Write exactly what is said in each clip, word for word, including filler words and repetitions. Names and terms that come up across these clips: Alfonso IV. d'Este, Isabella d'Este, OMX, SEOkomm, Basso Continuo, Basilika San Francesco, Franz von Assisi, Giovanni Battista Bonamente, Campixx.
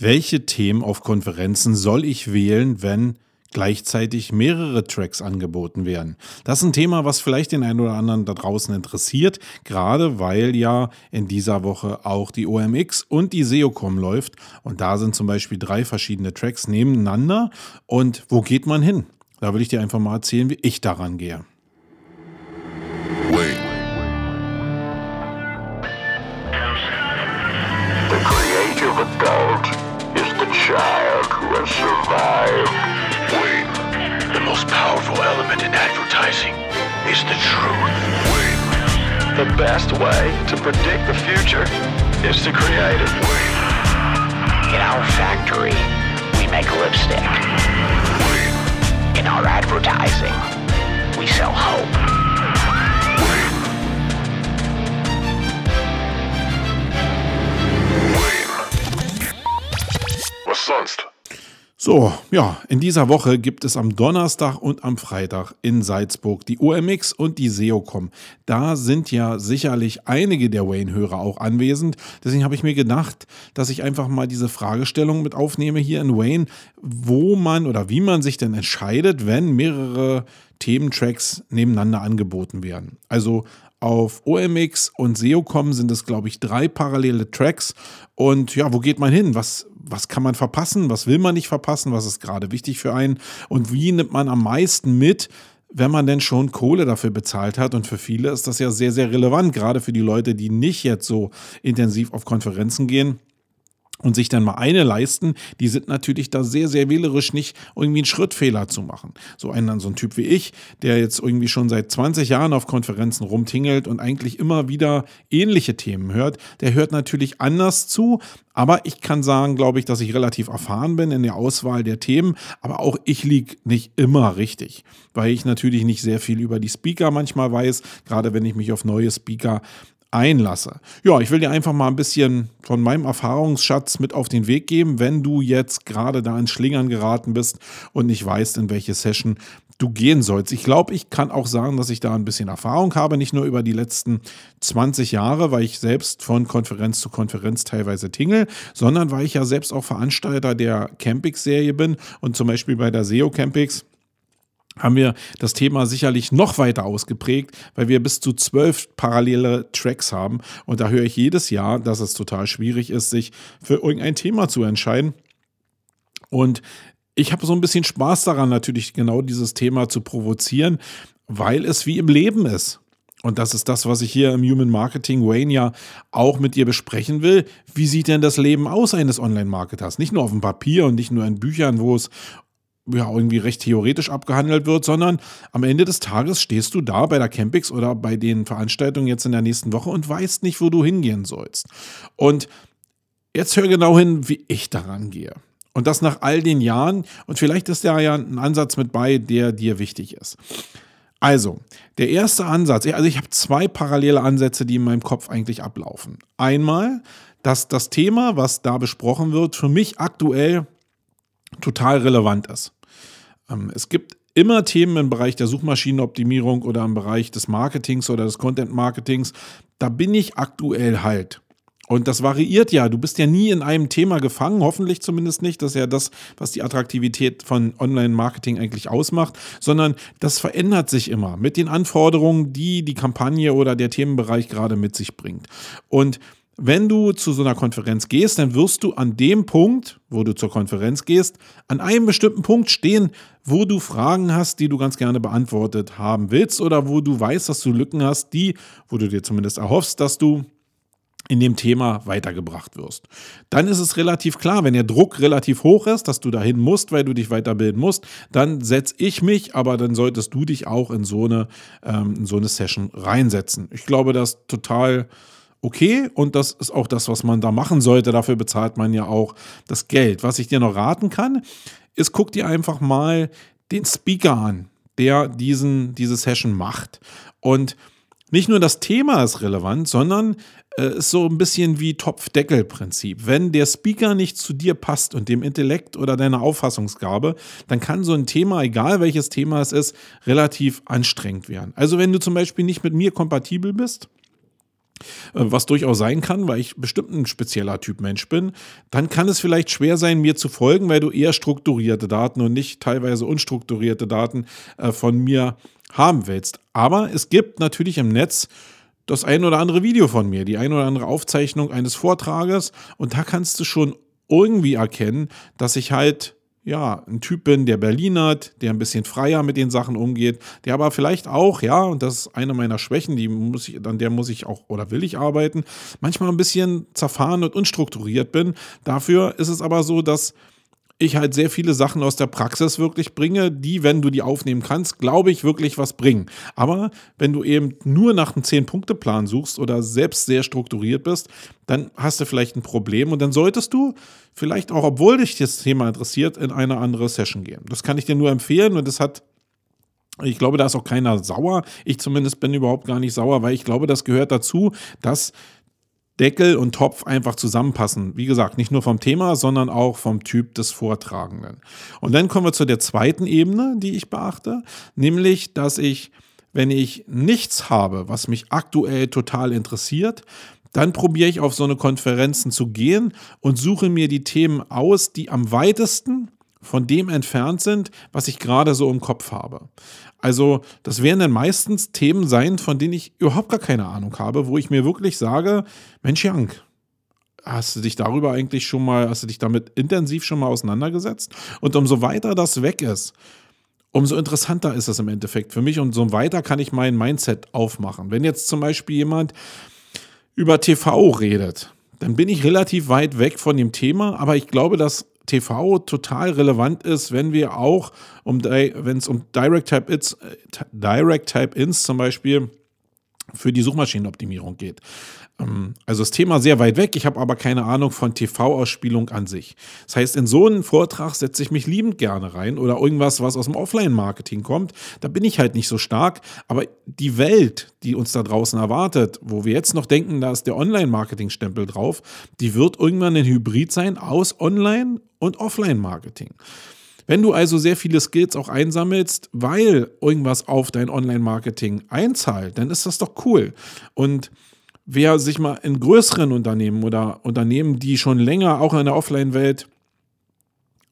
Welche Themen auf Konferenzen soll ich wählen, wenn gleichzeitig mehrere Tracks angeboten werden? Das ist ein Thema, was vielleicht den einen oder anderen da draußen interessiert, gerade weil ja in dieser Woche auch die O M X und die SEOkomm läuft. Und da sind zum Beispiel drei verschiedene Tracks nebeneinander. Und wo geht man hin? Da will ich dir einfach mal erzählen, wie ich daran gehe. Wait. The creative adult is the child who has survived. The most powerful element in advertising is the truth. The best way to predict the future is to create it. In our factory, we make lipstick. In our advertising, we sell hope. Was sonst? So, ja, in dieser Woche gibt es am Donnerstag und am Freitag in Salzburg die O M X und die SEOkomm. Da sind ja sicherlich einige der Wayne-Hörer auch anwesend. Deswegen habe ich mir gedacht, dass ich einfach mal diese Fragestellung mit aufnehme hier in Wayne, wo man oder wie man sich denn entscheidet, wenn mehrere Thementracks nebeneinander angeboten werden. Also auf O M X und SEOkomm sind es, glaube ich, drei parallele Tracks. Und ja, wo geht man hin? Was Was kann man verpassen? Was will man nicht verpassen? Was ist gerade wichtig für einen? Und wie nimmt man am meisten mit, wenn man denn schon Kohle dafür bezahlt hat? Und für viele ist das ja sehr, sehr relevant, gerade für die Leute, die nicht jetzt so intensiv auf Konferenzen gehen und sich dann mal eine leisten. Die sind natürlich da sehr, sehr wählerisch, nicht irgendwie einen Schrittfehler zu machen. So ein, so ein Typ wie ich, der jetzt irgendwie schon seit zwanzig Jahren auf Konferenzen rumtingelt und eigentlich immer wieder ähnliche Themen hört, der hört natürlich anders zu. Aber ich kann sagen, glaube ich, dass ich relativ erfahren bin in der Auswahl der Themen. Aber auch ich liege nicht immer richtig, weil ich natürlich nicht sehr viel über die Speaker manchmal weiß, gerade wenn ich mich auf neue Speaker einlasse. Ja, ich will dir einfach mal ein bisschen von meinem Erfahrungsschatz mit auf den Weg geben, wenn du jetzt gerade da ins Schlingern geraten bist und nicht weißt, in welche Session du gehen sollst. Ich glaube, ich kann auch sagen, dass ich da ein bisschen Erfahrung habe, nicht nur über die letzten zwanzig Jahre, weil ich selbst von Konferenz zu Konferenz teilweise tingle, sondern weil ich ja selbst auch Veranstalter der Campixx-Serie bin und zum Beispiel bei der S E O Campixx haben wir das Thema sicherlich noch weiter ausgeprägt, weil wir bis zu zwölf parallele Tracks haben. Und da höre ich jedes Jahr, dass es total schwierig ist, sich für irgendein Thema zu entscheiden. Und ich habe so ein bisschen Spaß daran, natürlich genau dieses Thema zu provozieren, weil es wie im Leben ist. Und das ist das, was ich hier im Human Marketing Wayne ja auch mit dir besprechen will. Wie sieht denn das Leben aus eines Online-Marketers? Nicht nur auf dem Papier und nicht nur in Büchern, wo es ja irgendwie recht theoretisch abgehandelt wird, sondern am Ende des Tages stehst du da bei der Campixx oder bei den Veranstaltungen jetzt in der nächsten Woche und weißt nicht, wo du hingehen sollst. Und jetzt hör genau hin, wie ich daran gehe. Und das nach all den Jahren. Und vielleicht ist da ja ein Ansatz mit bei, der dir wichtig ist. Also, der erste Ansatz, also ich habe zwei parallele Ansätze, die in meinem Kopf eigentlich ablaufen. Einmal, dass das Thema, was da besprochen wird, für mich aktuell total relevant ist. Es gibt immer Themen im Bereich der Suchmaschinenoptimierung oder im Bereich des Marketings oder des Content-Marketings. Da bin ich aktuell halt. Und das variiert ja. Du bist ja nie in einem Thema gefangen, hoffentlich zumindest nicht. Das ist ja das, was die Attraktivität von Online-Marketing eigentlich ausmacht. Sondern das verändert sich immer mit den Anforderungen, die die Kampagne oder der Themenbereich gerade mit sich bringt. Und wenn du zu so einer Konferenz gehst, dann wirst du an dem Punkt, wo du zur Konferenz gehst, an einem bestimmten Punkt stehen, wo du Fragen hast, die du ganz gerne beantwortet haben willst oder wo du weißt, dass du Lücken hast, die, wo du dir zumindest erhoffst, dass du in dem Thema weitergebracht wirst. Dann ist es relativ klar, wenn der Druck relativ hoch ist, dass du dahin musst, weil du dich weiterbilden musst, dann setze ich mich, aber dann solltest du dich auch in so eine, ähm, in so eine Session reinsetzen. Ich glaube, das ist total okay, und das ist auch das, was man da machen sollte. Dafür bezahlt man ja auch das Geld. Was ich dir noch raten kann, ist, guck dir einfach mal den Speaker an, der diesen, diese Session macht. Und nicht nur das Thema ist relevant, sondern äh, ist so ein bisschen wie Topf-Deckel-Prinzip. Wenn der Speaker nicht zu dir passt und dem Intellekt oder deiner Auffassungsgabe, dann kann so ein Thema, egal welches Thema es ist, relativ anstrengend werden. Also wenn du zum Beispiel nicht mit mir kompatibel bist, was durchaus sein kann, weil ich bestimmt ein spezieller Typ Mensch bin, dann kann es vielleicht schwer sein, mir zu folgen, weil du eher strukturierte Daten und nicht teilweise unstrukturierte Daten äh, von mir haben willst. Aber es gibt natürlich im Netz das ein oder andere Video von mir, die ein oder andere Aufzeichnung eines Vortrages, und da kannst du schon irgendwie erkennen, dass ich halt ja ein Typ bin, der Berlinert, der ein bisschen freier mit den Sachen umgeht, der aber vielleicht auch, ja, und das ist eine meiner Schwächen, die muss ich, an der muss ich auch oder will ich arbeiten, manchmal ein bisschen zerfahren und unstrukturiert bin. Dafür ist es aber so, dass ich halt sehr viele Sachen aus der Praxis wirklich bringe, die, wenn du die aufnehmen kannst, glaube ich, wirklich was bringen. Aber wenn du eben nur nach einem Zehn-Punkte-Plan suchst oder selbst sehr strukturiert bist, dann hast du vielleicht ein Problem und dann solltest du vielleicht auch, obwohl dich das Thema interessiert, in eine andere Session gehen. Das kann ich dir nur empfehlen und das hat... Ich glaube, da ist auch keiner sauer. Ich zumindest bin überhaupt gar nicht sauer, weil ich glaube, das gehört dazu, dass Deckel und Topf einfach zusammenpassen. Wie gesagt, nicht nur vom Thema, sondern auch vom Typ des Vortragenden. Und dann kommen wir zu der zweiten Ebene, die ich beachte, nämlich, dass ich, wenn ich nichts habe, was mich aktuell total interessiert, dann probiere ich auf so eine Konferenzen zu gehen und suche mir die Themen aus, die am weitesten von dem entfernt sind, was ich gerade so im Kopf habe. Also das werden dann meistens Themen sein, von denen ich überhaupt gar keine Ahnung habe, wo ich mir wirklich sage, Mensch Young, hast du dich darüber eigentlich schon mal, hast du dich damit intensiv schon mal auseinandergesetzt? Und umso weiter das weg ist, umso interessanter ist es im Endeffekt für mich und so weiter kann ich mein Mindset aufmachen. Wenn jetzt zum Beispiel jemand über T V redet, dann bin ich relativ weit weg von dem Thema, aber ich glaube, dass T V total relevant ist, wenn wir auch, um, wenn es um Direct-Type-Ins Direct Type-ins zum Beispiel für die Suchmaschinenoptimierung geht. Also das Thema sehr weit weg, ich habe aber keine Ahnung von T V-Ausspielung an sich. Das heißt, in so einen Vortrag setze ich mich liebend gerne rein oder irgendwas, was aus dem Offline-Marketing kommt. Da bin ich halt nicht so stark, aber die Welt, die uns da draußen erwartet, wo wir jetzt noch denken, da ist der Online-Marketing-Stempel drauf, die wird irgendwann ein Hybrid sein aus Online- und Offline-Marketing. Wenn du also sehr viele Skills auch einsammelst, weil irgendwas auf dein Online-Marketing einzahlt, dann ist das doch cool. Und wer sich mal in größeren Unternehmen oder Unternehmen, die schon länger auch in der Offline-Welt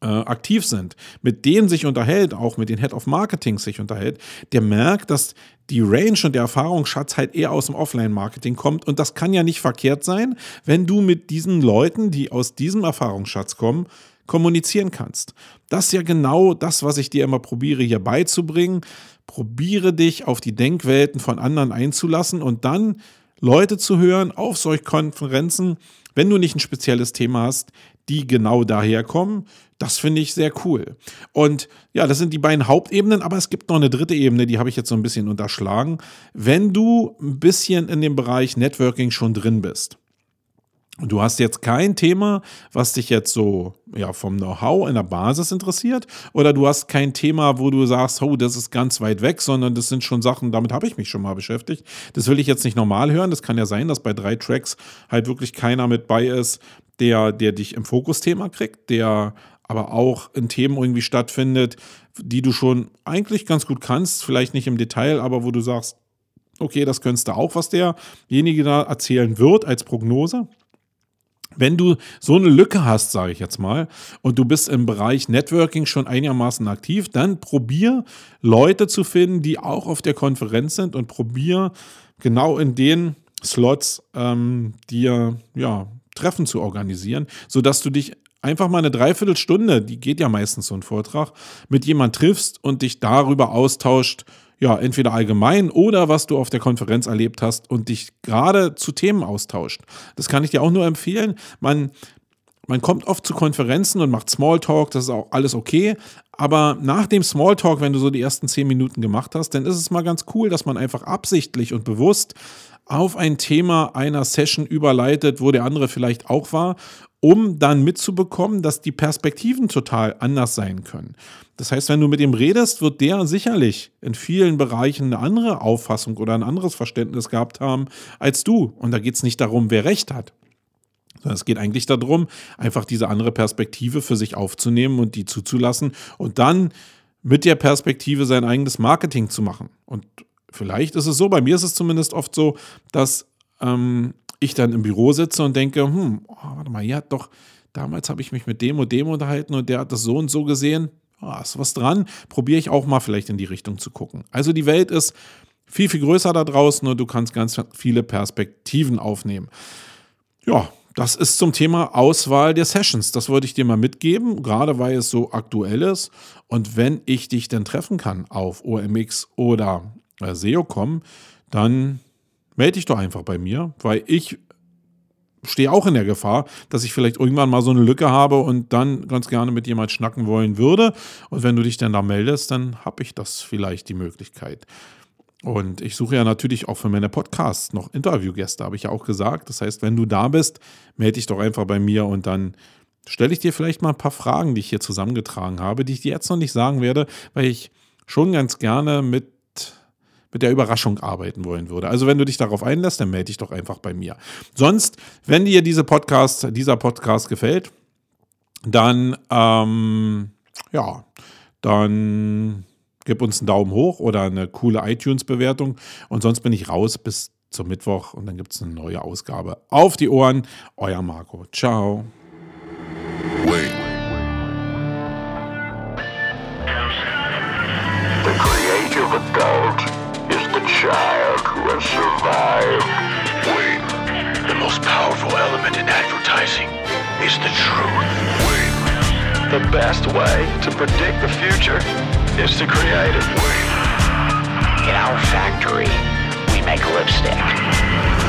äh, aktiv sind, mit denen sich unterhält, auch mit den Head of Marketing sich unterhält, der merkt, dass die Range und der Erfahrungsschatz halt eher aus dem Offline-Marketing kommt. Und das kann ja nicht verkehrt sein, wenn du mit diesen Leuten, die aus diesem Erfahrungsschatz kommen, kommunizieren kannst. Das ist ja genau das, was ich dir immer probiere, hier beizubringen. Probiere dich auf die Denkwelten von anderen einzulassen und dann Leute zu hören auf solch Konferenzen, wenn du nicht ein spezielles Thema hast, die genau daherkommen. Das finde ich sehr cool. Und ja, das sind die beiden Hauptebenen, aber es gibt noch eine dritte Ebene, die habe ich jetzt so ein bisschen unterschlagen. Wenn du ein bisschen in dem Bereich Networking schon drin bist, und du hast jetzt kein Thema, was dich jetzt so ja, vom Know-how in der Basis interessiert, oder du hast kein Thema, wo du sagst, oh, das ist ganz weit weg, sondern das sind schon Sachen, damit habe ich mich schon mal beschäftigt. Das will ich jetzt nicht normal hören. Das kann ja sein, dass bei drei Tracks halt wirklich keiner mit bei ist, der, der dich im Fokusthema kriegt, der aber auch in Themen irgendwie stattfindet, die du schon eigentlich ganz gut kannst, vielleicht nicht im Detail, aber wo du sagst, okay, das könntest du auch, was derjenige da erzählen wird als Prognose. Wenn du so eine Lücke hast, sage ich jetzt mal, und du bist im Bereich Networking schon einigermaßen aktiv, dann probier Leute zu finden, die auch auf der Konferenz sind und probier genau in den Slots ähm, dir ja, Treffen zu organisieren, sodass du dich einfach mal eine Dreiviertelstunde, die geht ja meistens so ein Vortrag, mit jemand triffst und dich darüber austauscht, ja, entweder allgemein oder was du auf der Konferenz erlebt hast und dich gerade zu Themen austauscht. Das kann ich dir auch nur empfehlen. Man, man kommt oft zu Konferenzen und macht Smalltalk, das ist auch alles okay. Aber nach dem Smalltalk, wenn du so die ersten zehn Minuten gemacht hast, dann ist es mal ganz cool, dass man einfach absichtlich und bewusst auf ein Thema einer Session überleitet, wo der andere vielleicht auch war, um dann mitzubekommen, dass die Perspektiven total anders sein können. Das heißt, wenn du mit ihm redest, wird der sicherlich in vielen Bereichen eine andere Auffassung oder ein anderes Verständnis gehabt haben als du. Und da geht es nicht darum, wer Recht hat. Sondern es geht eigentlich darum, einfach diese andere Perspektive für sich aufzunehmen und die zuzulassen und dann mit der Perspektive sein eigenes Marketing zu machen. Und vielleicht ist es so, bei mir ist es zumindest oft so, dass ähm, ich dann im Büro sitze und denke, hm, oh, warte mal, hier hat doch, damals habe ich mich mit dem und dem unterhalten und der hat das so und so gesehen, ah, ist was dran, probiere ich auch mal vielleicht in die Richtung zu gucken. Also die Welt ist viel, viel größer da draußen und du kannst ganz viele Perspektiven aufnehmen. Ja, das ist zum Thema Auswahl der Sessions. Das würde ich dir mal mitgeben, gerade weil es so aktuell ist. Und wenn ich dich dann treffen kann auf O M X oder äh, SEOkomm, dann melde dich doch einfach bei mir, weil ich stehe auch in der Gefahr, dass ich vielleicht irgendwann mal so eine Lücke habe und dann ganz gerne mit jemand schnacken wollen würde. Und wenn du dich dann da meldest, dann habe ich das vielleicht die Möglichkeit. Und ich suche ja natürlich auch für meine Podcasts noch Interviewgäste, habe ich ja auch gesagt. Das heißt, wenn du da bist, melde dich doch einfach bei mir und dann stelle ich dir vielleicht mal ein paar Fragen, die ich hier zusammengetragen habe, die ich dir jetzt noch nicht sagen werde, weil ich schon ganz gerne mit, mit der Überraschung arbeiten wollen würde. Also wenn du dich darauf einlässt, dann melde dich doch einfach bei mir. Sonst, wenn dir diese Podcast, dieser Podcast gefällt, dann, ähm, ja, dann... gib uns einen Daumen hoch oder eine coole iTunes-Bewertung. Und sonst bin ich raus bis zum Mittwoch und dann gibt es eine neue Ausgabe. Auf die Ohren, euer Marco. Ciao. Wait. The creative adult is the child who has survived. Wait. The most powerful element in advertising is the truth. Wait. The best way to predict the future is to create it. In our factory, we make lipstick.